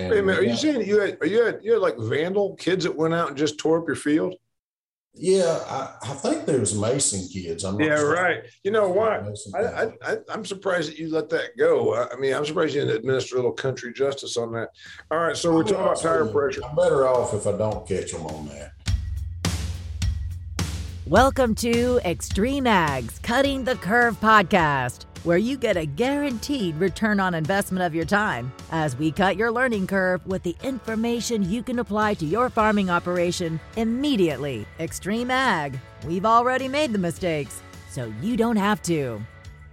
And hey, man, are you saying you had like vandal kids that went out and just tore up your field? Yeah, I think there's Mason kids. I'm not sure. Right. You know why? I'm surprised that you let that go. I mean, I'm surprised you didn't administer a little country justice on that. All right, so we're talking about tire pressure. I'm better off if I don't catch them on that. Welcome to Extreme Ag's Cutting the Curve podcast, where you get a guaranteed return on investment of your time as we cut your learning curve with the information you can apply to your farming operation immediately. Extreme Ag. We've already made the mistakes, so you don't have to.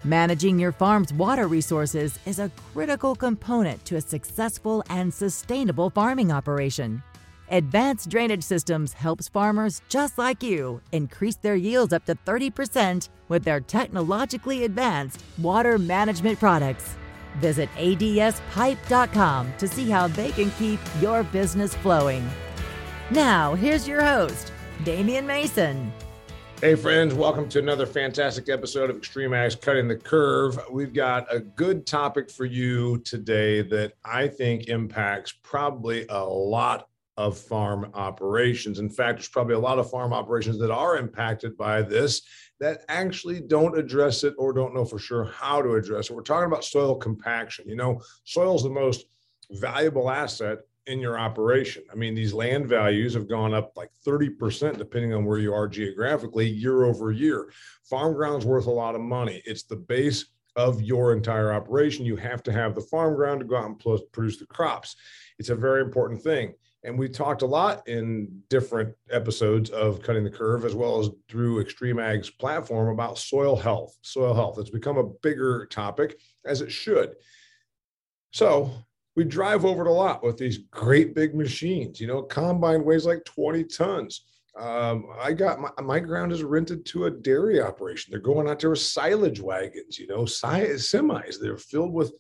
Managing your farm's water resources is a critical component to a successful and sustainable farming operation. Advanced Drainage Systems helps farmers just like you increase their yields up to 30% with their technologically advanced water management products. Visit ADSPipe.com to see how they can keep your business flowing. Now, here's your host, Damian Mason. Hey, friends, welcome to another fantastic episode of Extreme Ag's Cutting the Curve. We've got a good topic for you today that I think impacts probably a lot of farm operations. In fact, there's probably a lot of farm operations that are impacted by this that actually don't address it or don't know for sure how to address it. We're talking about soil compaction. You know, soil is the most valuable asset in your operation. I mean, these land values have gone up like 30%, depending on where you are geographically, year over year. Farm ground's worth a lot of money. It's the base of your entire operation. You have to have the farm ground to go out and produce the crops. It's a very important thing. And we talked a lot in different episodes of Cutting the Curve, as well as through Extreme Ag's platform, about soil health. Soil health, it's become a bigger topic, as it should. So we drive over it a lot with these great big machines. You know, combine weighs like 20 tons. I got my ground is rented to a dairy operation. They're going out there with silage wagons, you know, semis. They're filled with,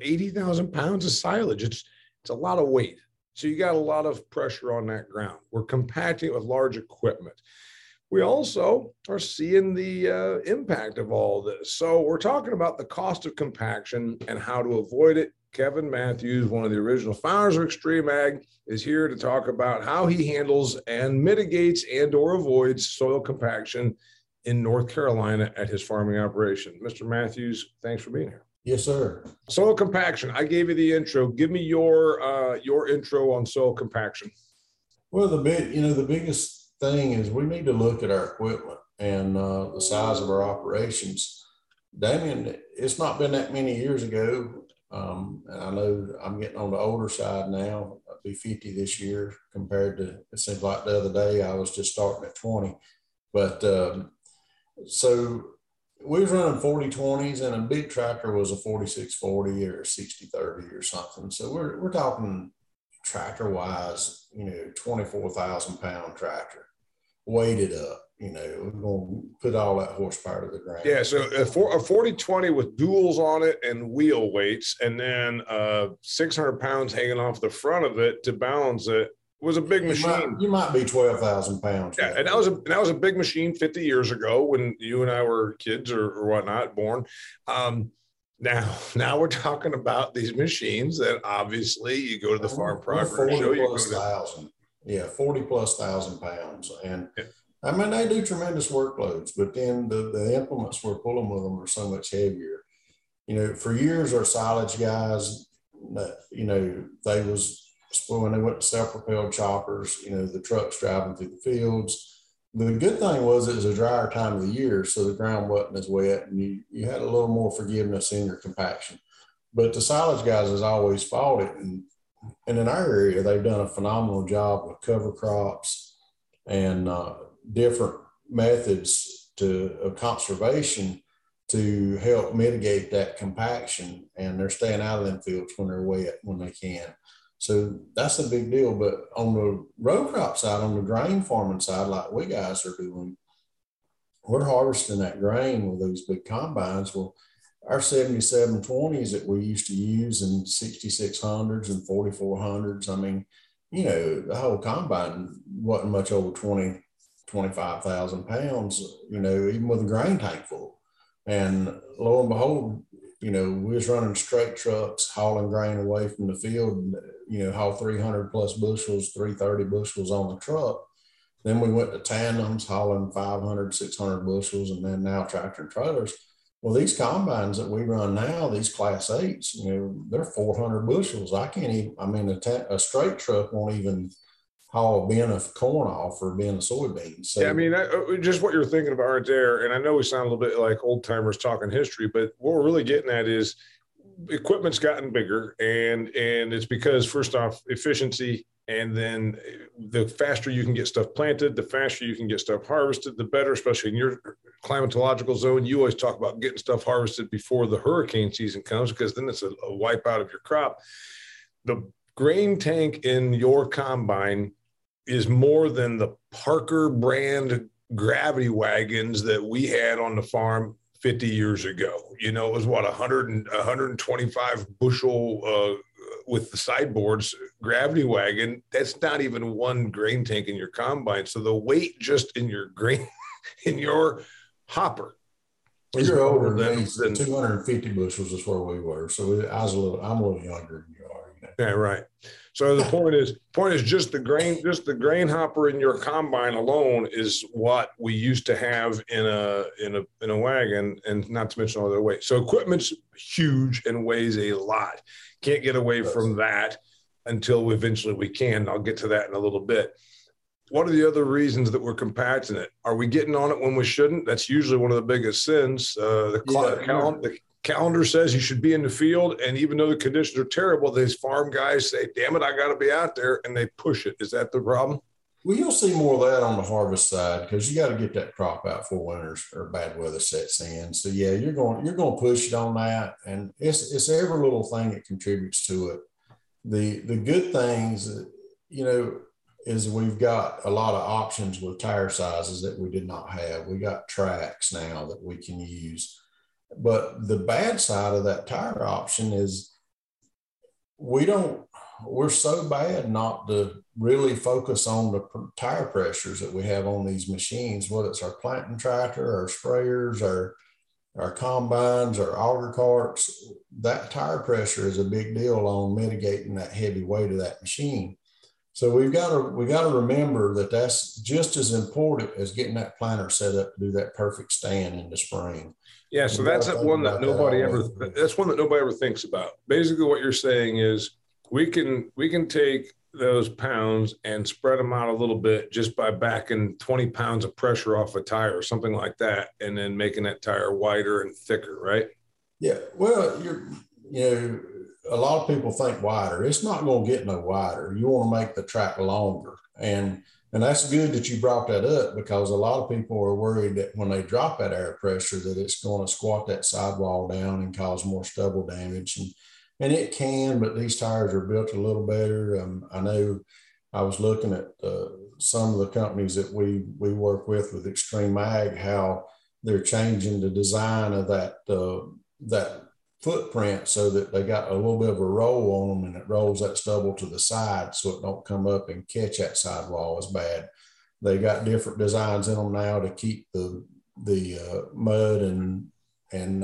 80,000 pounds of silage. It's a lot of weight. So you got a lot of pressure on that ground. We're compacting it with large equipment. We also are seeing the impact of all this. So we're talking about the cost of compaction and how to avoid it. Kevin Matthews, one of the original founders of Extreme Ag, is here to talk about how he handles and mitigates and or avoids soil compaction in North Carolina at his farming operation. Mr. Matthews, thanks for being here. Yes, sir. Soil compaction. I gave you the intro. Give me your intro on soil compaction. Well, the biggest thing is we need to look at our equipment and the size of our operations. Damien, it's not been that many years ago. And I know I'm getting on the older side now. I'll be 50 this year compared to, it seems like the other day I was just starting at 20. But so we was running 40-20s, and a big tractor was a 46-40 or 60-30 or something. So we're talking tractor-wise, 24,000-pound tractor, weighted up. We're going to put all that horsepower to the ground. Yeah, so a 40-20 with duals on it and wheel weights, and then 600 pounds hanging off the front of it to balance it. Was a big machine. You might be 12,000 pounds. Yeah, and that was a big machine 50 years ago when you and I were kids or whatnot, born. Now we're talking about these machines that obviously you go to the farm progress show. Yeah, 40,000 pounds, and yeah. I mean they do tremendous workloads, but then the implements we're pulling with them are so much heavier. For years our silage guys, they was. When they went to self-propelled choppers, the trucks driving through the fields. The good thing was it was a drier time of the year, so the ground wasn't as wet, and you had a little more forgiveness in your compaction. But the silage guys has always fought it, and in our area, they've done a phenomenal job with cover crops and different methods of conservation to help mitigate that compaction, and they're staying out of them fields when they're wet when they can. So that's a big deal. But on the row crop side, on the grain farming side, like we guys are doing, we're harvesting that grain with those big combines. Well, our 7720s that we used to use and 6600s and 4400s, the whole combine wasn't much over 25,000 pounds, even with a grain tank full. And lo and behold, you know, we was running straight trucks, hauling grain away from the field, you know, haul 300 plus bushels, 330 bushels on the truck. Then we went to tandems, hauling 500, 600 bushels, and then now tractor and trailers. Well, these combines that we run now, these class eights, you know, they're 400 bushels. I can't even, I mean, a straight truck won't even haul a bin of corn off or a bin of soybeans. So, yeah, I mean, just what you're thinking about right there, and I know we sound a little bit like old timers talking history, but what we're really getting at is equipment's gotten bigger, and it's because, first off, efficiency. And then the faster you can get stuff planted, the faster you can get stuff harvested, the better, especially in your climatological zone. You always talk about getting stuff harvested before the hurricane season comes, because then it's a wipeout of your crop. The grain tank in your combine is more than the Parker brand gravity wagons that we had on the farm 50 years ago. You know, it was what, 125 bushel with the sideboards gravity wagon. That's not even one grain tank in your combine. So the weight just in your grain, in your hopper, is older than 250 bushels is where we were. So I'm a little younger than you are. You know? Yeah, right. So the point is just the grain hopper in your combine alone is what we used to have in a wagon, and not to mention all their weight. So equipment's huge and weighs a lot. Can't get away from that until eventually we can. I'll get to that in a little bit. What are the other reasons that we're compacting it? Are we getting on it when we shouldn't? That's usually one of the biggest sins. The calendar says you should be in the field, and even though the conditions are terrible, these farm guys say, damn it, I got to be out there, and they push it. Is that the problem? Well, you'll see more of that on the harvest side, because you got to get that crop out before winters or bad weather sets in. So yeah, you're going to push it on that, and it's every little thing that contributes to it. The good things, you know, is we've got a lot of options with tire sizes that we did not have. We got tracks now that we can use, but the bad side of that tire option is we're so bad not to really focus on the tire pressures that we have on these machines, whether it's our planting tractor, our sprayers, our combines, our auger carts. That tire pressure is a big deal on mitigating that heavy weight of that machine. So we got to remember that that's just as important as getting that planter set up to do that perfect stand in the spring. Yeah, so that's one that nobody ever thinks about. Basically, what you're saying is we can take those pounds and spread them out a little bit just by backing 20 pounds of pressure off a tire or something like that, and then making that tire wider and thicker, right? Yeah. Well, a lot of people think wider. It's not going to get no wider. You want to make the track longer. And that's good that you brought that up, because a lot of people are worried that when they drop that air pressure that it's going to squat that sidewall down and cause more stubble damage. And it can, but these tires are built a little better. I know I was looking at some of the companies that we work with Extreme Ag, how they're changing the design of that footprint so that they got a little bit of a roll on them, and it rolls that stubble to the side so it don't come up and catch that sidewall as bad. They got different designs in them now to keep the mud and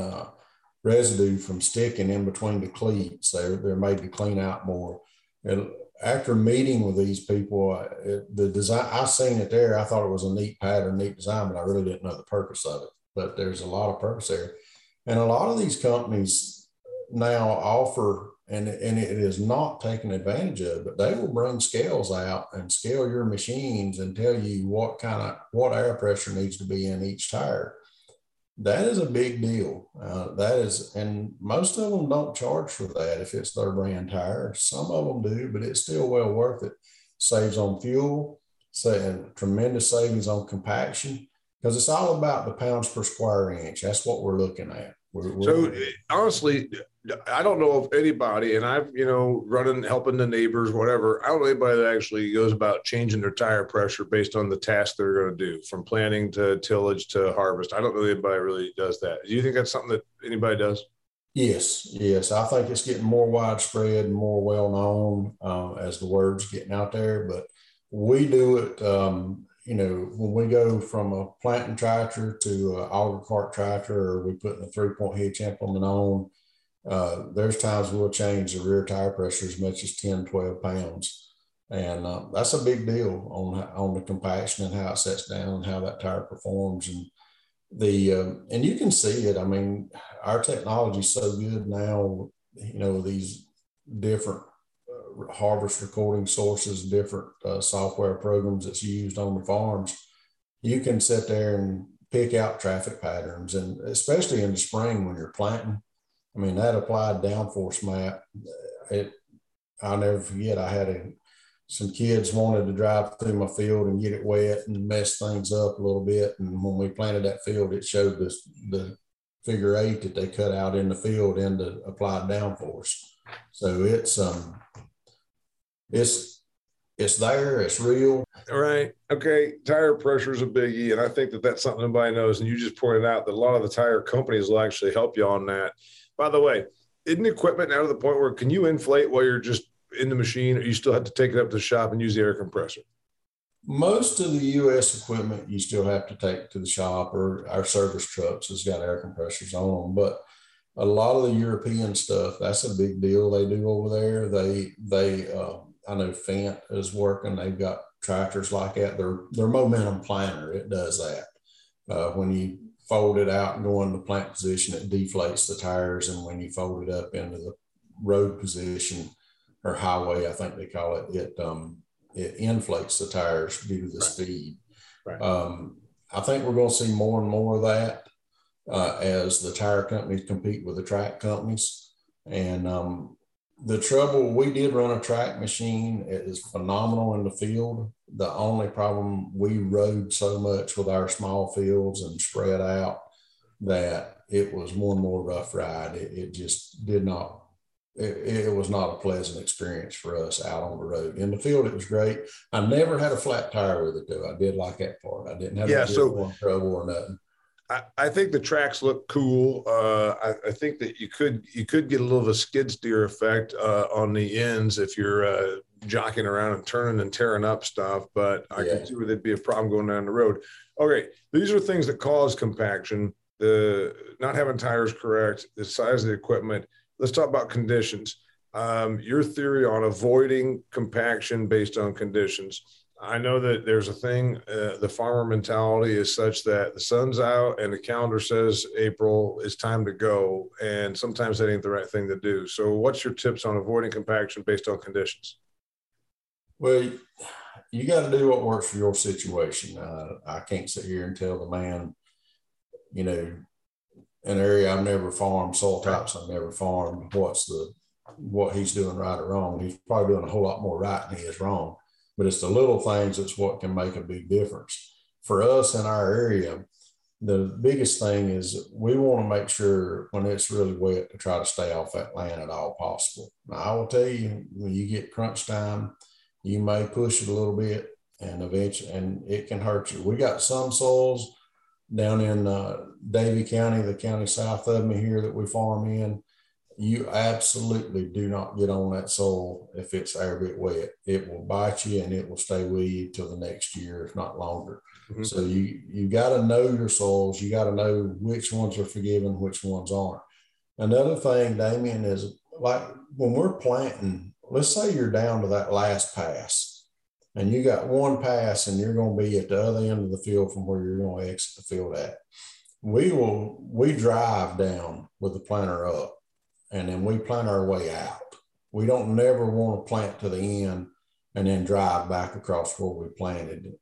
residue from sticking in between the cleats. They're made to clean out more. And after meeting with these people, the design, I seen it there. I thought it was a neat pattern, neat design, but I really didn't know the purpose of it. But there's a lot of purpose there. And a lot of these companies now offer, and it is not taken advantage of, but they will bring scales out and scale your machines and tell you what air pressure needs to be in each tire. That is a big deal. And most of them don't charge for that if it's their brand tire. Some of them do, but it's still well worth it. Saves on fuel, tremendous savings on compaction, because it's all about the pounds per square inch. That's what we're looking at. So honestly, I don't know of anybody, and I've, running, helping the neighbors, whatever. I don't know anybody that actually goes about changing their tire pressure based on the task they're going to do, from planting to tillage to harvest. I don't know anybody really does that. Do you think that's something that anybody does? Yes. I think it's getting more widespread and more well-known as the word's getting out there, but we do it. When we go from a planting tractor to an auger cart tractor, or we put a 3-point hitch implement on, There's times we'll change the rear tire pressure as much as 10, 12 pounds. And that's a big deal on the compaction and how it sets down and how that tire performs. And the and you can see it. I mean, our technology is so good now, you know, these different harvest recording sources, different software programs that's used on the farms. You can sit there and pick out traffic patterns, and especially in the spring when you're planting. I mean, that applied downforce map, I'll never forget, I had some kids wanted to drive through my field and get it wet and mess things up a little bit. And when we planted that field, it showed the figure eight that they cut out in the field and the applied downforce. So it's there, it's real. All right. Okay. Tire pressure is a biggie. And I think that that's something nobody knows. And you just pointed out that a lot of the tire companies will actually help you on that. By the way, isn't equipment now to the point where can you inflate while you're just in the machine, or you still have to take it up to the shop and use the air compressor? Most of the U.S. equipment you still have to take to the shop, or our service trucks has got air compressors on them. But a lot of the European stuff, that's a big deal they do over there. They I know Fent is working. They've got tractors like that. Their momentum planter, it does that. When you fold it out and go into plant position, it deflates the tires. And when you fold it up into the road position or highway, I think they call it, it inflates the tires due to the speed. Right. I think we're going to see more and more of that as the tire companies compete with the track companies. And the trouble, we did run a track machine. It is phenomenal in the field. The only problem, we rode so much with our small fields and spread out that it was one more rough ride. It just did not, it was not a pleasant experience for us out on the road. In the field, it was great. I never had a flat tire with it, though. I did like that part. I didn't have any trouble or nothing. I think the tracks look cool. I think that you could get a little of a skid steer effect on the ends if you're jockeying around and turning and tearing up stuff, but I can see where there'd be a problem going down the road. Okay, these are things that cause compaction, the not having tires correct, the size of the equipment. Let's talk about conditions. Your theory on avoiding compaction based on conditions. I know that there's a thing, the farmer mentality is such that the sun's out and the calendar says April, it's time to go. And sometimes that ain't the right thing to do. So what's your tips on avoiding compaction based on conditions? Well, you got to do what works for your situation. I can't sit here and tell the man, you know, an area I've never farmed, soil types I've never farmed, what he's doing right or wrong. He's probably doing a whole lot more right than he is wrong. But it's the little things that's what can make a big difference. For us in our area, the biggest thing is we want to make sure when it's really wet to try to stay off that land at all possible. Now, I will tell you, when you get crunch time, you may push it a little bit and eventually, and it can hurt you. We got some soils down in Davie County, the county south of me here that we farm in. You absolutely do not get on that soil if it's air bit wet. It will bite you and it will stay with you till the next year, if not longer. Mm-hmm. So you got to know your soils. You got to know which ones are forgiving, which ones aren't. Another thing, Damien, is like when we're planting, let's say you're down to that last pass and you got one pass and you're going to be at the other end of the field from where you're going to exit the field at. We drive down with the planter up. And then we plant our way out. We don't never want to plant to the end and then drive back across where we planted.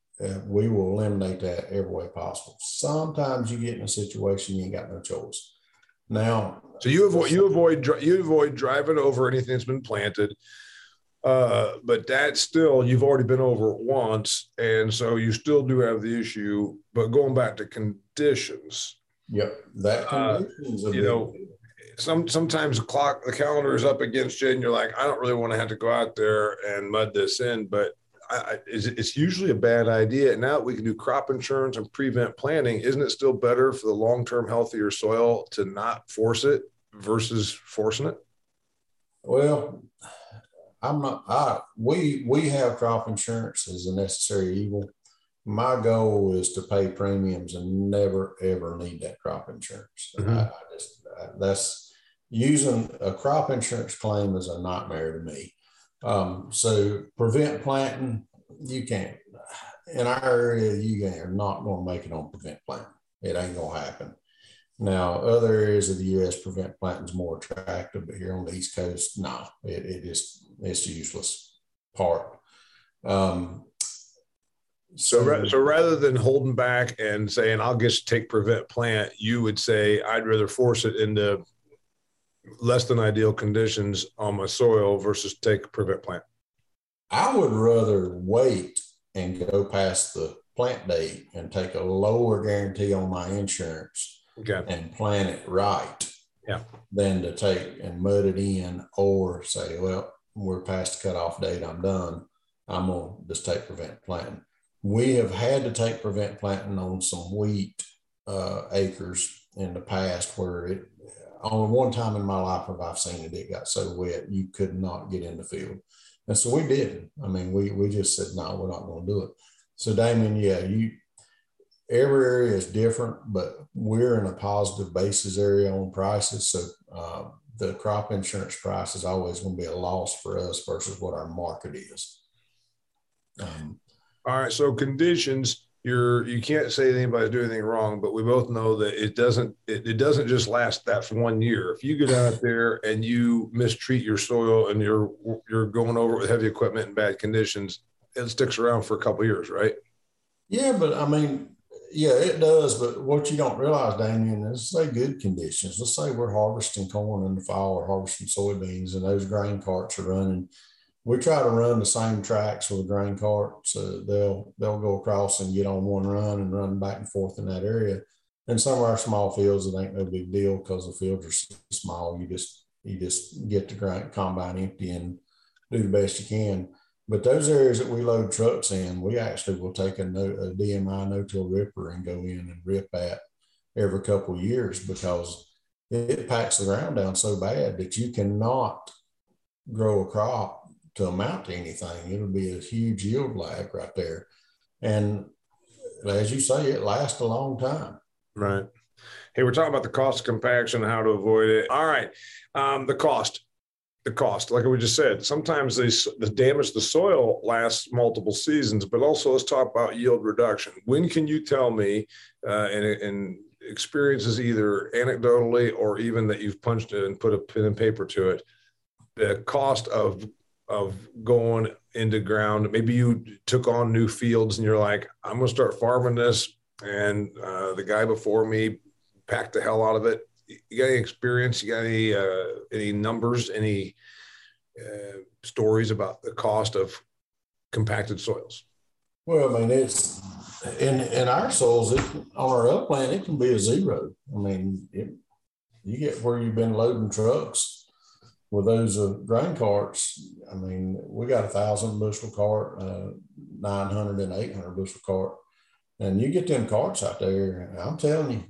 We will eliminate that every way possible. Sometimes you get in a situation you ain't got no choice. Now, so you avoid driving over anything that's been planted. But that's still, you've already been over it once, and so you still do have the issue. But going back to conditions, yep, that conditions you know. Sometimes the calendar is up against you and you're like, I don't really want to have to go out there and mud this in, but it's usually a bad idea. Now that we can do crop insurance and prevent planting, isn't it still better for the long-term healthier soil to not force it versus forcing it? Well, we have crop insurance as a necessary evil. My goal is to pay premiums and never, ever need that crop insurance. Mm-hmm. I just, that's using a crop insurance claim is a nightmare to me. So prevent planting, you can't. In our area, you are not going to make it on prevent planting. It ain't going to happen. Now, other areas of the U.S., prevent planting is more attractive, but here on the East Coast, no, it's a useless part. So rather than holding back and saying, I'll just take prevent plant, you would say, I'd rather force it into less than ideal conditions on my soil versus take prevent plant. I would rather wait and go past the plant date and take a lower guarantee on my insurance and plant it right than to take and mud it in or say, well, we're past the cutoff date, I'm done. I'm going to just take prevent planting. We have had to take prevent planting on some wheat acres in the past where it, on one time in my life where I've seen it, it got so wet you could not get in the field. And so we didn't. I mean, we just said, no, we're not going to do it. So, Damon, every area is different, but we're in a positive basis area on prices. So the crop insurance price is always going to be a loss for us versus what our market is. All right. So conditions, you can't say that anybody's doing anything wrong, but we both know that it doesn't just last that 1 year. If you get out there and you mistreat your soil and you're going over it with heavy equipment in bad conditions, it sticks around for a couple of years, right? Yeah, but I mean, yeah, it does. But what you don't realize, Damien, is say good conditions. Let's say we're harvesting corn in the fall or harvesting soybeans and those grain carts are running. We try to run the same tracks with a grain cart, so they'll go across and get on one run and run back and forth in that area. And some of our small fields, it ain't no big deal because the fields are so small. You just get the grain combine empty and do the best you can. But those areas that we load trucks in, we actually will take a DMI no-till ripper and go in and rip at every couple of years because it packs the ground down so bad that you cannot grow a crop to amount to anything. It'll be a huge yield lag right there. And as you say, it lasts a long time. Right. Hey, we're talking about the cost of compaction and how to avoid it. All right. The cost, like we just said, sometimes the damage to the soil lasts multiple seasons, but also let's talk about yield reduction. When can you tell me, and experiences either anecdotally or even that you've punched it and put a pen and paper to it, the cost of going into ground? Maybe you took on new fields and you're like, I'm going to start farming this. And the guy before me packed the hell out of it. You got any experience? You got any numbers, any stories about the cost of compacted soils? Well, I mean, it's in our soils, on our upland, it can be a zero. I mean, you get where you've been loading trucks with those grain carts. I mean, we got 1,000 bushel cart, 900 and 800 bushel cart. And you get them carts out there, and I'm telling you,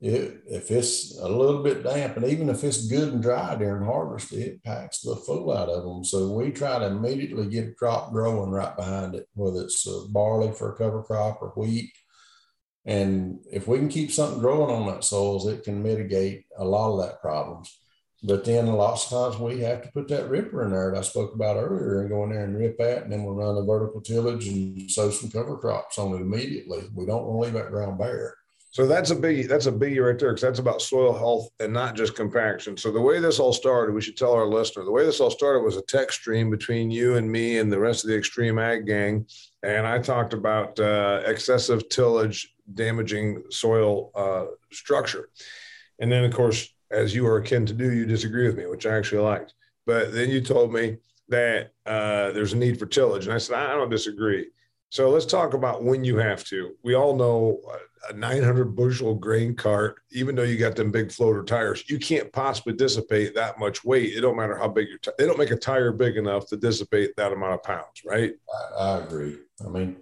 if it's a little bit damp, and even if it's good and dry during harvest, it packs the fool out of them. So we try to immediately get a crop growing right behind it, whether it's barley for a cover crop or wheat. And if we can keep something growing on that soils, it can mitigate a lot of that problems. But then lots of times we have to put that ripper in there that I spoke about earlier and go in there and rip at, and then we'll run a vertical tillage and sow some cover crops on it immediately. We don't want to leave that ground bare. So that's a biggie right there, because that's about soil health and not just compaction. So the way this all started, we should tell our listener, the way this all started was a text stream between you and me and the rest of the Extreme Ag gang. And I talked about excessive tillage damaging soil structure. And then, of course, as you are akin to do, you disagree with me, which I actually liked. But then you told me that there's a need for tillage. And I said, I don't disagree. So let's talk about when you have to. We all know a 900 bushel grain cart, even though you got them big floater tires, you can't possibly dissipate that much weight. It don't matter how big your they don't make a tire big enough to dissipate that amount of pounds, right? I agree. I mean,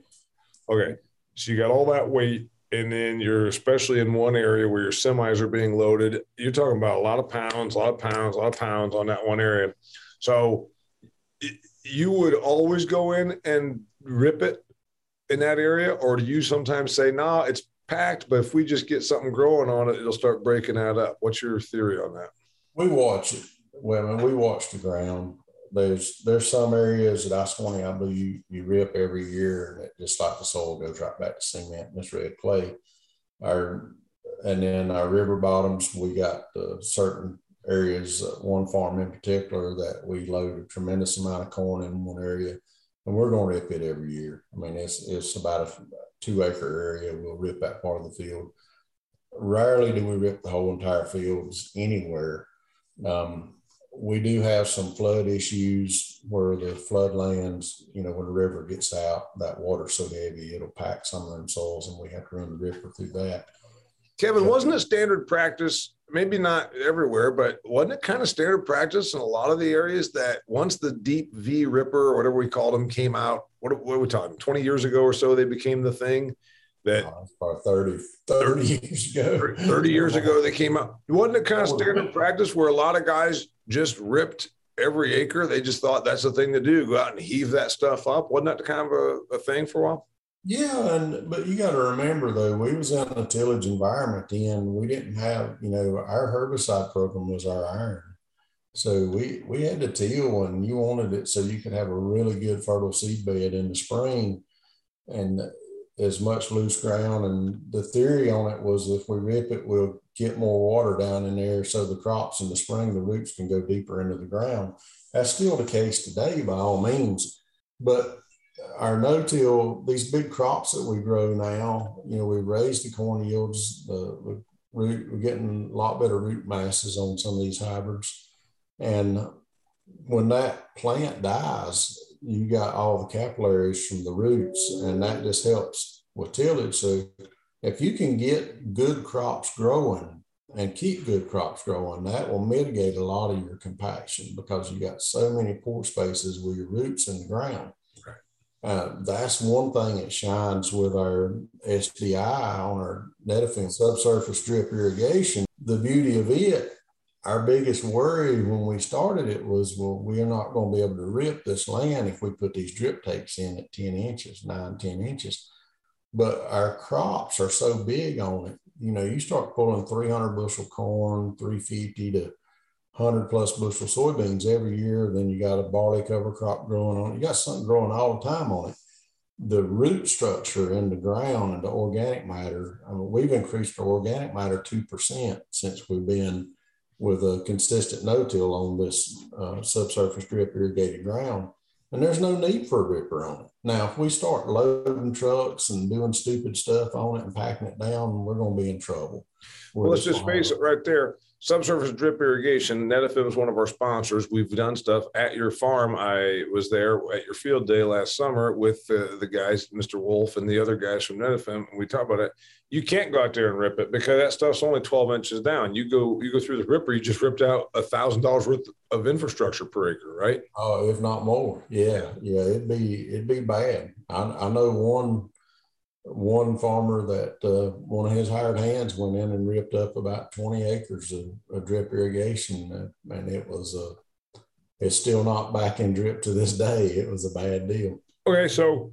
okay. So you got all that weight, and then you're especially in one area where your semis are being loaded. You're talking about a lot of pounds on that one area. So you would always go in and rip it in that area, or do you sometimes say, nah, it's packed, but if we just get something growing on it, it'll start breaking that up? What's your theory on that? We watch it. Well, I mean, we watch the ground. There's some areas that I sworn I believe you rip every year, and it, just like the soil goes right back to cement and it's red clay. And then our river bottoms, we got certain areas, one farm in particular that we load a tremendous amount of corn in one area, and we're going to rip it every year. I mean, it's about a 2-acre area. We'll rip that part of the field. Rarely do we rip the whole entire fields anywhere. We do have some flood issues where the floodlands, you know, when the river gets out, that water's so heavy, it'll pack some of them soils, and we have to run the river through that. Kevin, wasn't it standard practice, maybe not everywhere, but wasn't it kind of standard practice in a lot of the areas that once the deep V ripper, or whatever we called them, came out, what are we talking, 20 years ago or so, they became the thing? That about 30 years ago they came out. Wasn't it kind of standard practice where a lot of guys just ripped every acre? They just thought that's the thing to do, go out and heave that stuff up. Wasn't that kind of a thing for a while? Yeah, but you got to remember, though, we was in a tillage environment then. We didn't have, you know, our herbicide program was our iron. So we had to till, and you wanted it so you could have a really good fertile seed bed in the spring and as much loose ground. And the theory on it was if we rip it, we'll get more water down in there so the crops in the spring, the roots can go deeper into the ground. That's still the case today by all means. But our no-till, these big crops that we grow now, you know, we raise the corn yields, we're getting a lot better root masses on some of these hybrids. And when that plant dies, you got all the capillaries from the roots, and that just helps with tillage. So if you can get good crops growing and keep good crops growing, that will mitigate a lot of your compaction because you got so many pore spaces with your roots in the ground. Right. That's one thing that shines with our SDI on our Netafim subsurface drip irrigation. The beauty of it, our biggest worry when we started it was, well, we are not going to be able to rip this land if we put these drip takes in at 10 inches, 9, 10 inches. But our crops are so big on it. You know, you start pulling 300 bushel corn, 350 to 100 plus bushel soybeans every year. Then you got a barley cover crop growing on it. You got something growing all the time on it. The root structure in the ground and the organic matter, I mean, we've increased our organic matter 2% since we've been with a consistent no-till on this subsurface drip irrigated ground. And there's no need for a ripper on it. Now, if we start loading trucks and doing stupid stuff on it and packing it down, we're going to be in trouble. Well, let's just face it right there. Subsurface drip irrigation, Netafim is one of our sponsors. We've done stuff at your farm. I was there at your field day last summer with the guys, Mr. Wolf and the other guys from Netafim, and we talked about it. You can't go out there and rip it because that stuff's only 12 inches down. You go through the ripper, you just ripped out $1,000 worth of infrastructure per acre, right? Oh, if not more. Yeah, yeah, it'd be bad. I know one farmer that one of his hired hands went in and ripped up about 20 acres of drip irrigation, and it's still not back in drip to this day. It was a bad deal. Okay, so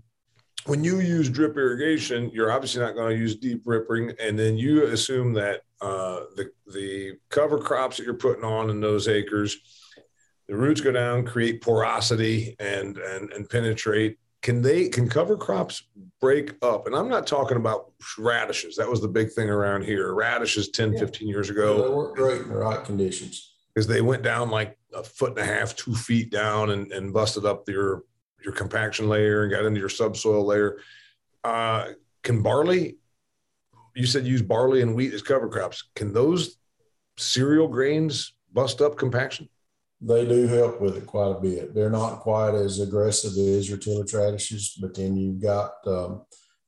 when you use drip irrigation, you're obviously not going to use deep rippering, and then you assume that the cover crops that you're putting on in those acres, the roots go down, create porosity, and penetrate. Can cover crops break up? And I'm not talking about radishes. That was the big thing around here. Radishes 10, 15 years ago. They weren't great in the right conditions. Because they went down like 1.5 feet, 2 feet down and busted up your compaction layer and got into your subsoil layer. Can barley, you said use barley and wheat as cover crops. Can those cereal grains bust up compaction? They do help with it quite a bit. They're not quite as aggressive as your tillage radishes, but then you've got a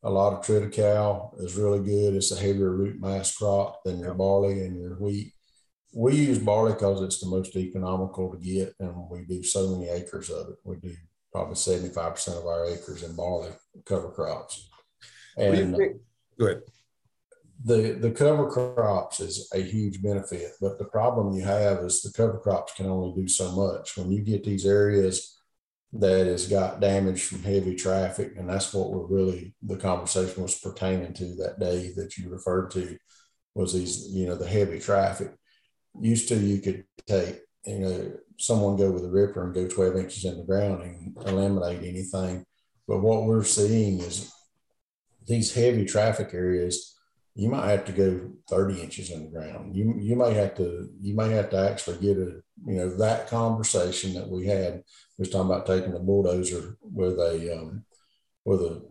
lot of triticale is really good. It's a heavier root mass crop than your barley and your wheat. We use barley because it's the most economical to get, and we do so many acres of it. We do probably 75% of our acres in barley cover crops. And go ahead. The cover crops is a huge benefit, but the problem you have is the cover crops can only do so much. When you get these areas that has got damage from heavy traffic, and that's what the conversation was pertaining to that day that you referred to was these, you know, the heavy traffic. used to you could take, you know, someone go with a ripper and go 12 inches in the ground and eliminate anything. But what we're seeing is these heavy traffic areas, you might have to go 30 inches in the ground. You might have to actually get a, you know, that conversation that we had was talking about taking the bulldozer with a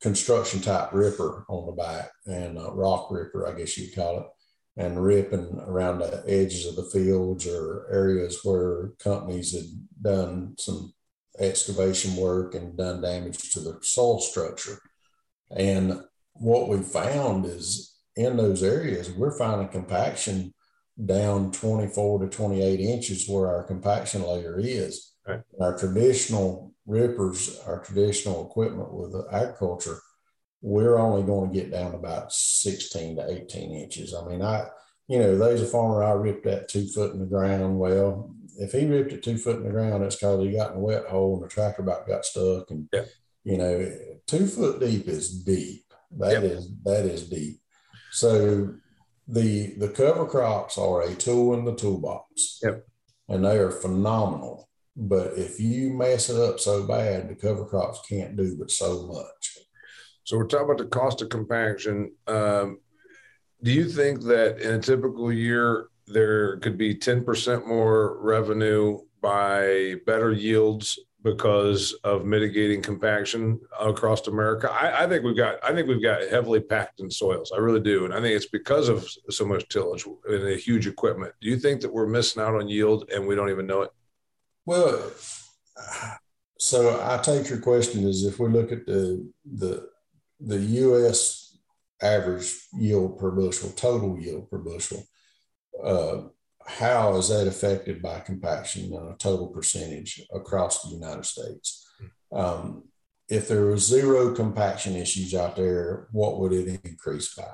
construction type ripper on the back, and a rock ripper, I guess you'd call it, and ripping around the edges of the fields or areas where companies had done some excavation work and done damage to the soil structure. And what we found is in those areas, we're finding compaction down 24 to 28 inches where our compaction layer is. Right. Our traditional rippers, our traditional equipment with agriculture, we're only going to get down about 16 to 18 inches. I mean, there's a farmer I ripped that 2 foot in the ground. Well, if he ripped it 2 foot in the ground, it's because he got in a wet hole and the tractor about got stuck. And, yeah, you know, 2 foot deep is deep. That is deep. So the cover crops are a tool in the toolbox. Yep. And they are phenomenal. But if you mess it up so bad, the cover crops can't do but so much. So we're talking about the cost of compaction. Do you think that in a typical year, there could be 10% more revenue by better yields because of mitigating compaction across America? I think we've got heavily packed in soils. I really do. And I think it's because of so much tillage and a huge equipment. Do you think that we're missing out on yield and we don't even know it? Well, so I take your question is if we look at the U.S. average yield per bushel, total yield per bushel, how is that affected by compaction on a total percentage across the United States? If there was zero compaction issues out there, what would it increase by?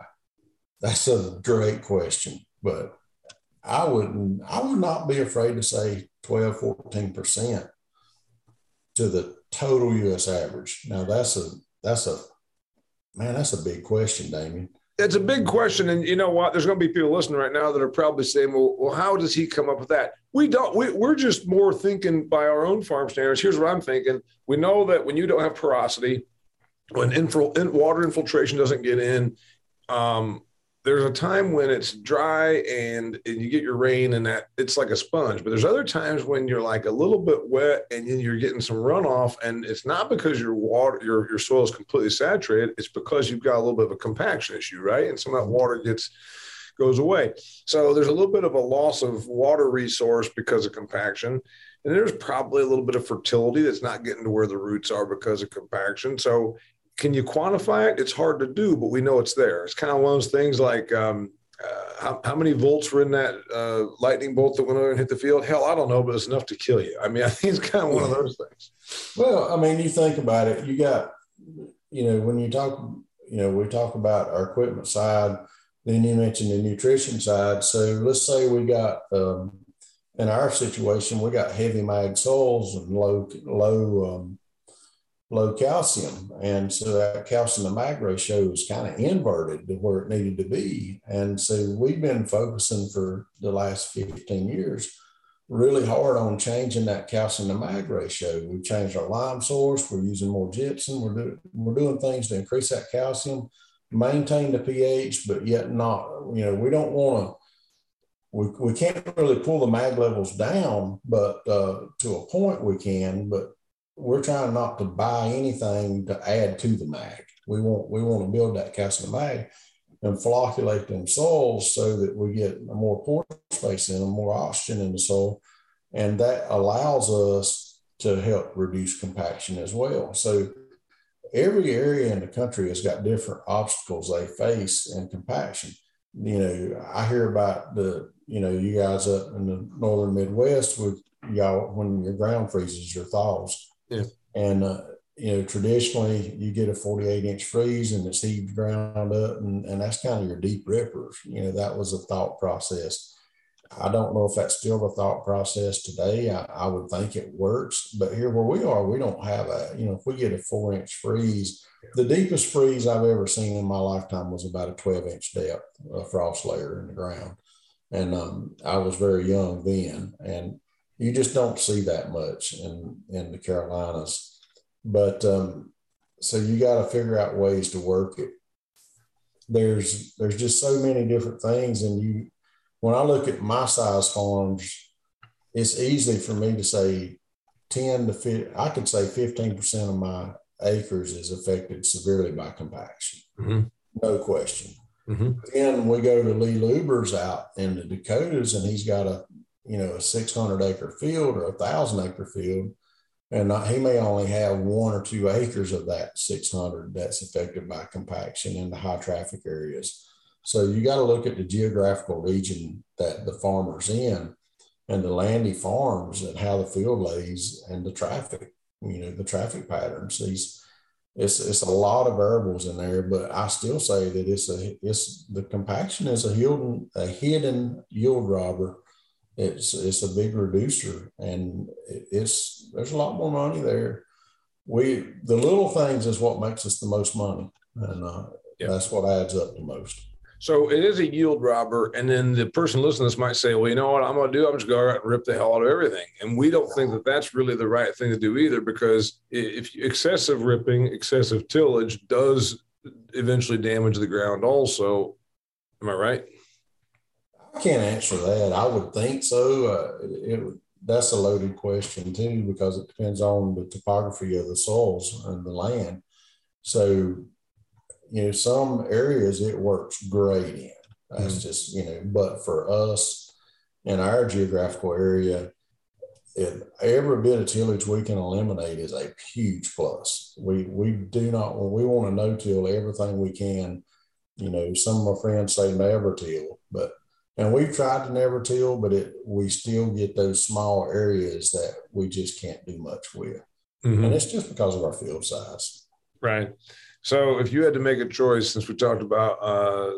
That's a great question, but I would not be afraid to say 12, 14% to the total U.S. average. Now that's a big question, Damian. It's a big question. And you know what? There's going to be people listening right now that are probably saying, well, how does he come up with that? We're just more thinking by our own farm standards. Here's what I'm thinking. We know that when you don't have porosity, when water infiltration doesn't get in, there's a time when it's dry and you get your rain and that it's like a sponge, but there's other times when you're like a little bit wet and then you're getting some runoff, and it's not because your soil is completely saturated. It's because you've got a little bit of a compaction issue, right? And some of that water goes away. So there's a little bit of a loss of water resource because of compaction. And there's probably a little bit of fertility that's not getting to where the roots are because of compaction. So can you quantify it? It's hard to do, but we know it's there. It's kind of one of those things like how many volts were in that lightning bolt that went over and hit the field? Hell, I don't know, but it's enough to kill you. I mean, I think it's kind of one of those things. Well, I mean, you think about it. You got, you know, when you talk, you know, we talk about our equipment side, then you mentioned the nutrition side. So let's say we got, in our situation, we got heavy mag soils and low calcium. And so that calcium to mag ratio is kind of inverted to where it needed to be. And so we've been focusing for the last 15 years really hard on changing that calcium to mag ratio. We've changed our lime source. We're using more gypsum. We're doing things to increase that calcium, maintain the pH, but yet not, you know, we don't want to, we can't really pull the mag levels down, but to a point we can, but we're trying not to buy anything to add to the mag. We want to build that calcium mag and flocculate them soils so that we get more pore space in them, more oxygen in the soil. And that allows us to help reduce compaction as well. So every area in the country has got different obstacles they face in compaction. You know, I hear about you guys up in the northern Midwest with y'all, when your ground freezes or thaws. Yeah. And, you know, traditionally you get a 48-inch freeze and it's heaved ground up, and that's kind of your deep rippers. You know, that was a thought process. I don't know if that's still a thought process today. I would think it works, but here where we are, we don't have a, you know, if we get a 4-inch freeze, the deepest freeze I've ever seen in my lifetime was about a 12-inch depth, a frost layer in the ground. And I was very young then, and you just don't see that much in the Carolinas. But so you got to figure out ways to work it. There's just so many different things. And you, when I look at my size farms, it's easy for me to say 10 to 15, I could say 15% of my acres is affected severely by compaction. Mm-hmm. No question. Mm-hmm. Then we go to Lee Lubbers out in the Dakotas, and he's got a 600-acre field or 1,000-acre field, and he may only have 1 or 2 acres of that 600 that's affected by compaction in the high traffic areas. So you got to look at the geographical region that the farmer's in and the land he farms and how the field lays and the traffic, the traffic patterns. It's a lot of variables in there, but I still say that the compaction is a hidden yield robber. It's a big reducer, and there's a lot more money there. The little things is what makes us the most money, and that's what adds up the most. So it is a yield robber, and then the person listening to this might say, well, you know what I'm going to do? I'm just going to go out and rip the hell out of everything. And we don't think that that's really the right thing to do either, because if excessive ripping, excessive tillage does eventually damage the ground also. Am I right? I can't answer that. I would think so. That's a loaded question too, because it depends on the topography of the soils and the land. So some areas it works great in. That's just, but for us in our geographical area, every bit of tillage we can eliminate is a huge plus. We want to no-till everything we can. Some of my friends say never till, and we've tried to never till, but we still get those small areas that we just can't do much with. Mm-hmm. And it's just because of our field size. Right. So if you had to make a choice, since we talked about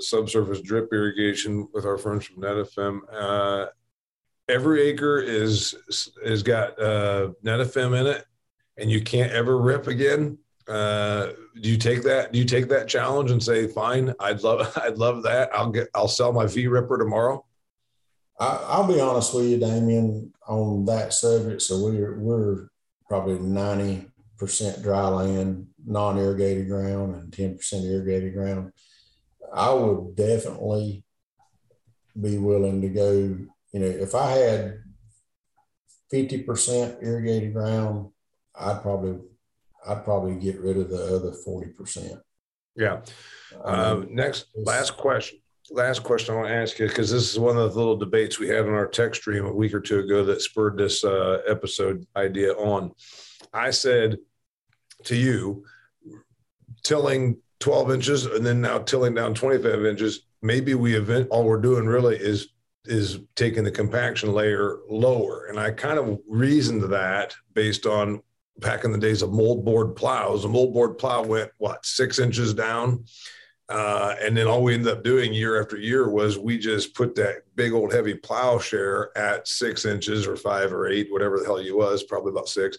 subsurface drip irrigation with our friends from Netafim, every acre has got Netafim in it, and you can't ever rip again. Do you take that challenge and say, fine, I'd love that. I'll sell my V-Ripper tomorrow. I'll be honest with you, Damian, on that subject. So we're probably 90% dry land, non-irrigated ground, and 10% irrigated ground. I would definitely be willing to go, if I had 50% irrigated ground, I'd probably get rid of the other 40%. Yeah. Last question I want to ask you, because this is one of the little debates we had on our tech stream a week or two ago that spurred this episode idea on. I said to you, tilling 12 inches and then now tilling down 25 inches, maybe all we're doing really is taking the compaction layer lower. And I kind of reasoned that based on back in the days of moldboard plows. A moldboard plow went, 6 inches down? And then all we ended up doing year after year was we just put that big old heavy plowshare at 6 inches or 5 or 8, whatever the hell it was, probably about 6.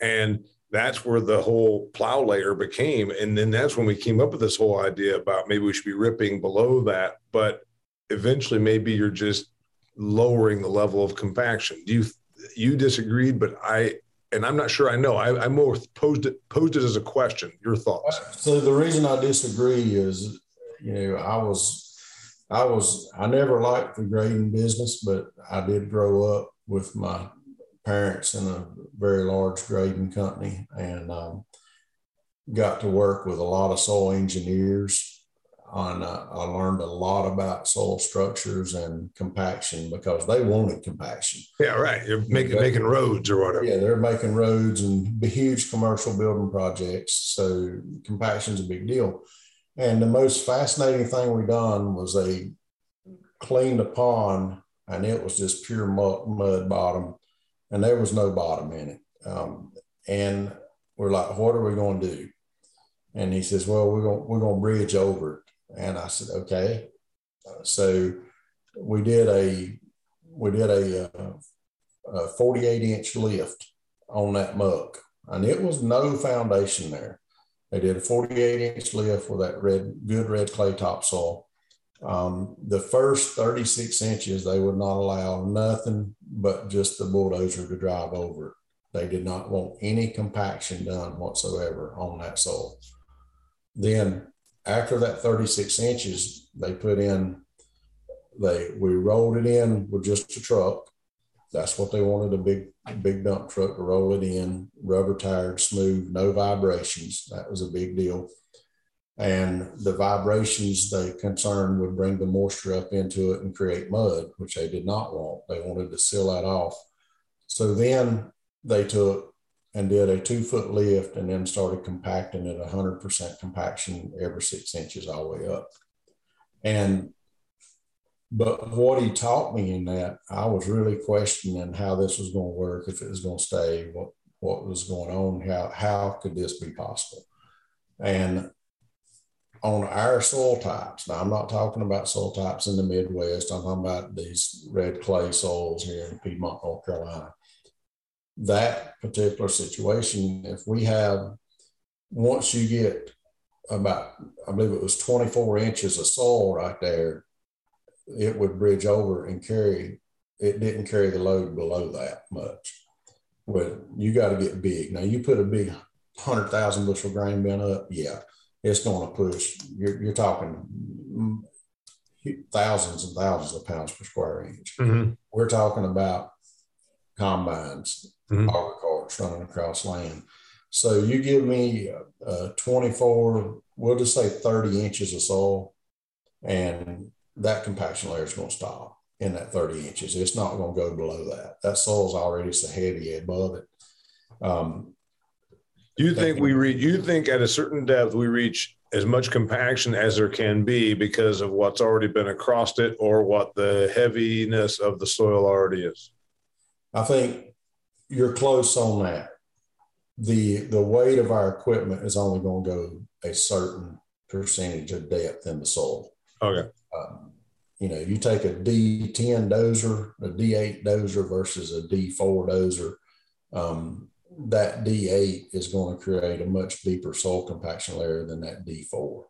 And that's where the whole plow layer became. And then that's when we came up with this whole idea about maybe we should be ripping below that, but eventually maybe you're just lowering the level of compaction. You disagreed, but I'm not sure I know. I more posed it as a question. Your thoughts? So the reason I disagree is, I never liked the grading business, but I did grow up with my parents in a very large grading company, and got to work with a lot of soil engineers. I learned a lot about soil structures and compaction, because they wanted compaction. Yeah, right. You're making roads or whatever. Yeah, they're making roads and huge commercial building projects. So compaction's a big deal. And the most fascinating thing we done was they cleaned a pond, and it was just pure mud bottom, and there was no bottom in it. And we're like, what are we going to do? And he says, well, we're going to bridge over it. And I said, okay. So we did a 48-inch lift on that muck, and it was no foundation there. They did a 48-inch lift with that good red clay topsoil, The first 36 inches, they would not allow nothing but just the bulldozer to drive over it. They did not want any compaction done whatsoever on that soil. Then after that 36 inches, they put in, we rolled it in with just a truck. That's what they wanted, a big dump truck to roll it in, rubber tired, smooth, no vibrations. That was a big deal. And the vibrations they concerned would bring the moisture up into it and create mud, which they did not want. They wanted to seal that off. So then they took and did a 2-foot lift and then started compacting at 100% compaction every 6 inches all the way up. But what he taught me in that, I was really questioning how this was going to work, if it was going to stay, what was going on, how could this be possible? And on our soil types, now I'm not talking about soil types in the Midwest, I'm talking about these red clay soils here in Piedmont, North Carolina. That particular situation, if we have, once you get about, I believe it was 24 inches of soil right there, it would bridge over and carry, it didn't carry the load below that much. But you got to get big. Now you put a big 100,000 bushel grain bin up, yeah, it's going to push. You're talking thousands and thousands of pounds per square inch. Mm-hmm. We're talking about combines, auger carts running across land. So you give me 24, we'll just say 30 inches of soil, and that compaction layer is going to stop in that 30 inches. It's not going to go below that. That soil's already so heavy above it. You think at a certain depth we reach as much compaction as there can be because of what's already been across it or what the heaviness of the soil already is? I think you're close on that. The weight of our equipment is only going to go a certain percentage of depth in the soil. Okay. You know, you take a D10 dozer, a D8 dozer versus a D4 dozer, that D8 is going to create a much deeper soil compaction layer than that D4.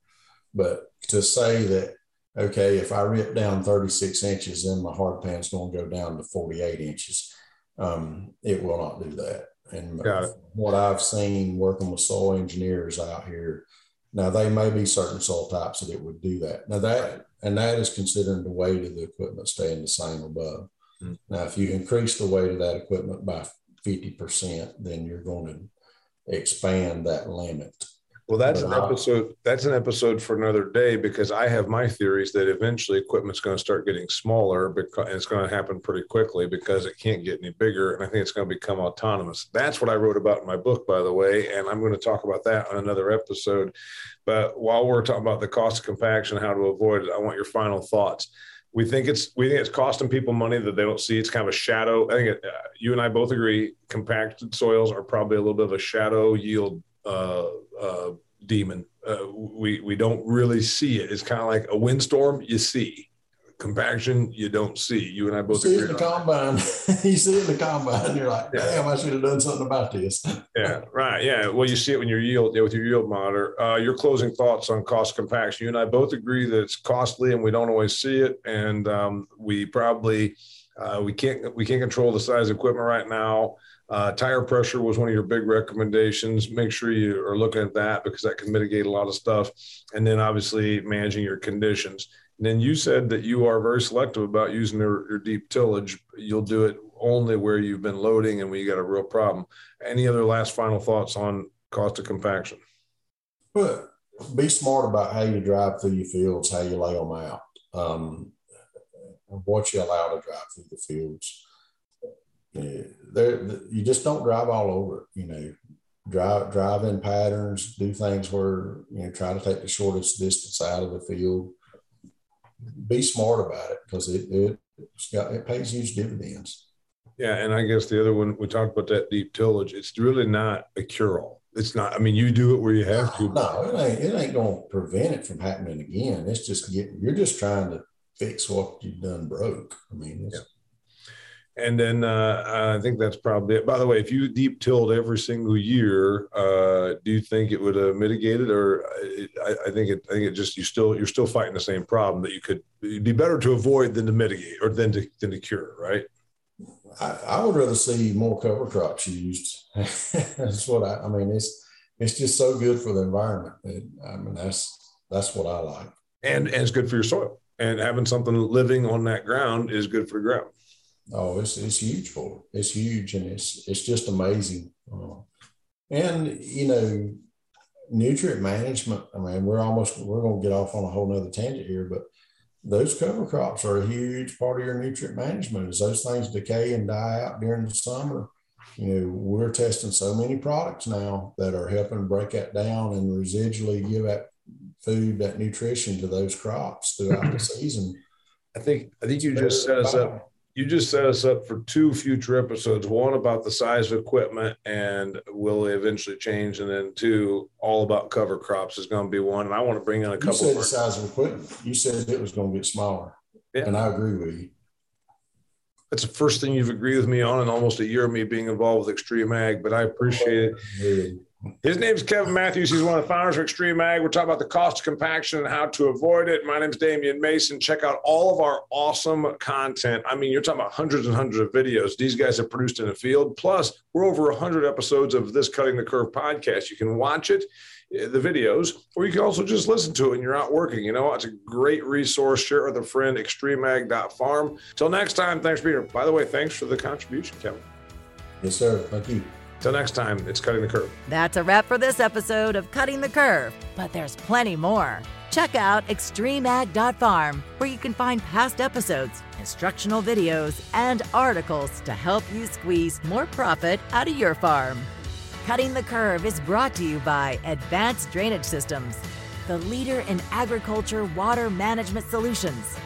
But to say that, okay, if I rip down 36 inches, then my hard pan's going to go down to 48 inches. It will not do that. And what I've seen working with soil engineers out here, now, they may be certain soil types that it would do that. Now, that is considering the weight of the equipment staying the same above. Mm-hmm. Now, if you increase the weight of that equipment by 50%, then you're going to expand that limit. Well, that's an episode for another day, because I have my theories that eventually equipment's going to start getting smaller, because and it's going to happen pretty quickly because it can't get any bigger. And I think it's going to become autonomous. That's what I wrote about in my book, by the way. And I'm going to talk about that on another episode. But while we're talking about the cost of compaction, how to avoid it, I want your final thoughts. We think it's costing people money that they don't see. It's kind of a shadow. I think you and I both agree compacted soils are probably a little bit of a shadow yield demon. We don't really see it. It's kind of like a windstorm. You see compaction, you don't see. You and I both see it in the combine. You see it in the combine. You're like, damn, I should have done something about this. Yeah, right. Yeah. Well, you see it when your yield with your yield monitor. Your closing thoughts on cost compaction. You and I both agree that it's costly and we don't always see it, and we can't control the size of equipment right now. Tire pressure was one of your big recommendations. Make sure you are looking at that because that can mitigate a lot of stuff. And then obviously managing your conditions. And then you said that you are very selective about using your deep tillage. You'll do it only where you've been loading and where you got a real problem. Any other last final thoughts on cost of compaction? Well, be smart about how you drive through your fields, how you lay them out, what you allow to drive through the fields. You just don't drive all over it, you know, drive in patterns, do things where, you know, try to take the shortest distance out of the field. Be smart about it because it pays huge dividends. Yeah, and I guess the other one, we talked about that deep tillage, it's really not a cure-all. It's not, I mean, you do it where you have to. No, it ain't going to prevent it from happening again. It's just you're just trying to fix what you've done broke. I mean, it's And then I think that's probably it. By the way, if you deep tilled every single year, do you think it would have mitigated? Or I think it just, you're still fighting the same problem that you could, it'd be better to avoid than to mitigate or than to cure, right? I would rather see more cover crops used. That's what I mean. It's just so good for the environment. I mean, that's what I like. And it's good for your soil. And having something living on that ground is good for the ground. Oh, it's huge for it. It's huge, and it's just amazing. And you know, nutrient management. I mean, we're going to get off on a whole nother tangent here, but those cover crops are a huge part of your nutrient management. As those things decay and die out during the summer, you know, we're testing so many products now that are helping break that down and residually give that food, that nutrition to those crops throughout the season. I think you just set us up. You just set us up for two future episodes, one about the size of equipment and will they eventually change, and then two, all about cover crops is going to be one. And I want to bring in a couple. You said the size of equipment. You said it was going to get smaller. Yeah. And I agree with you. That's the first thing you've agreed with me on in almost a year of me being involved with Extreme Ag, but I appreciate it. His name is Kevin Matthews. He's one of the founders of Extreme Ag. We're talking about the cost of compaction and how to avoid it. My name is Damian Mason. Check out all of our awesome content. I mean, you're talking about hundreds and hundreds of videos these guys have produced in the field. Plus, we're over 100 episodes of this Cutting the Curve podcast. You can watch it, the videos, or you can also just listen to it when you're out working. You know, it's a great resource. Share it with a friend, extremeag.farm. Till next time, thanks for being here. By the way, thanks for the contribution, Kevin. Yes, sir. Thank you. Till next time, it's Cutting the Curve. That's a wrap for this episode of Cutting the Curve, but there's plenty more. Check out extremeag.farm, where you can find past episodes, instructional videos, and articles to help you squeeze more profit out of your farm. Cutting the Curve is brought to you by Advanced Drainage Systems, the leader in agriculture water management solutions.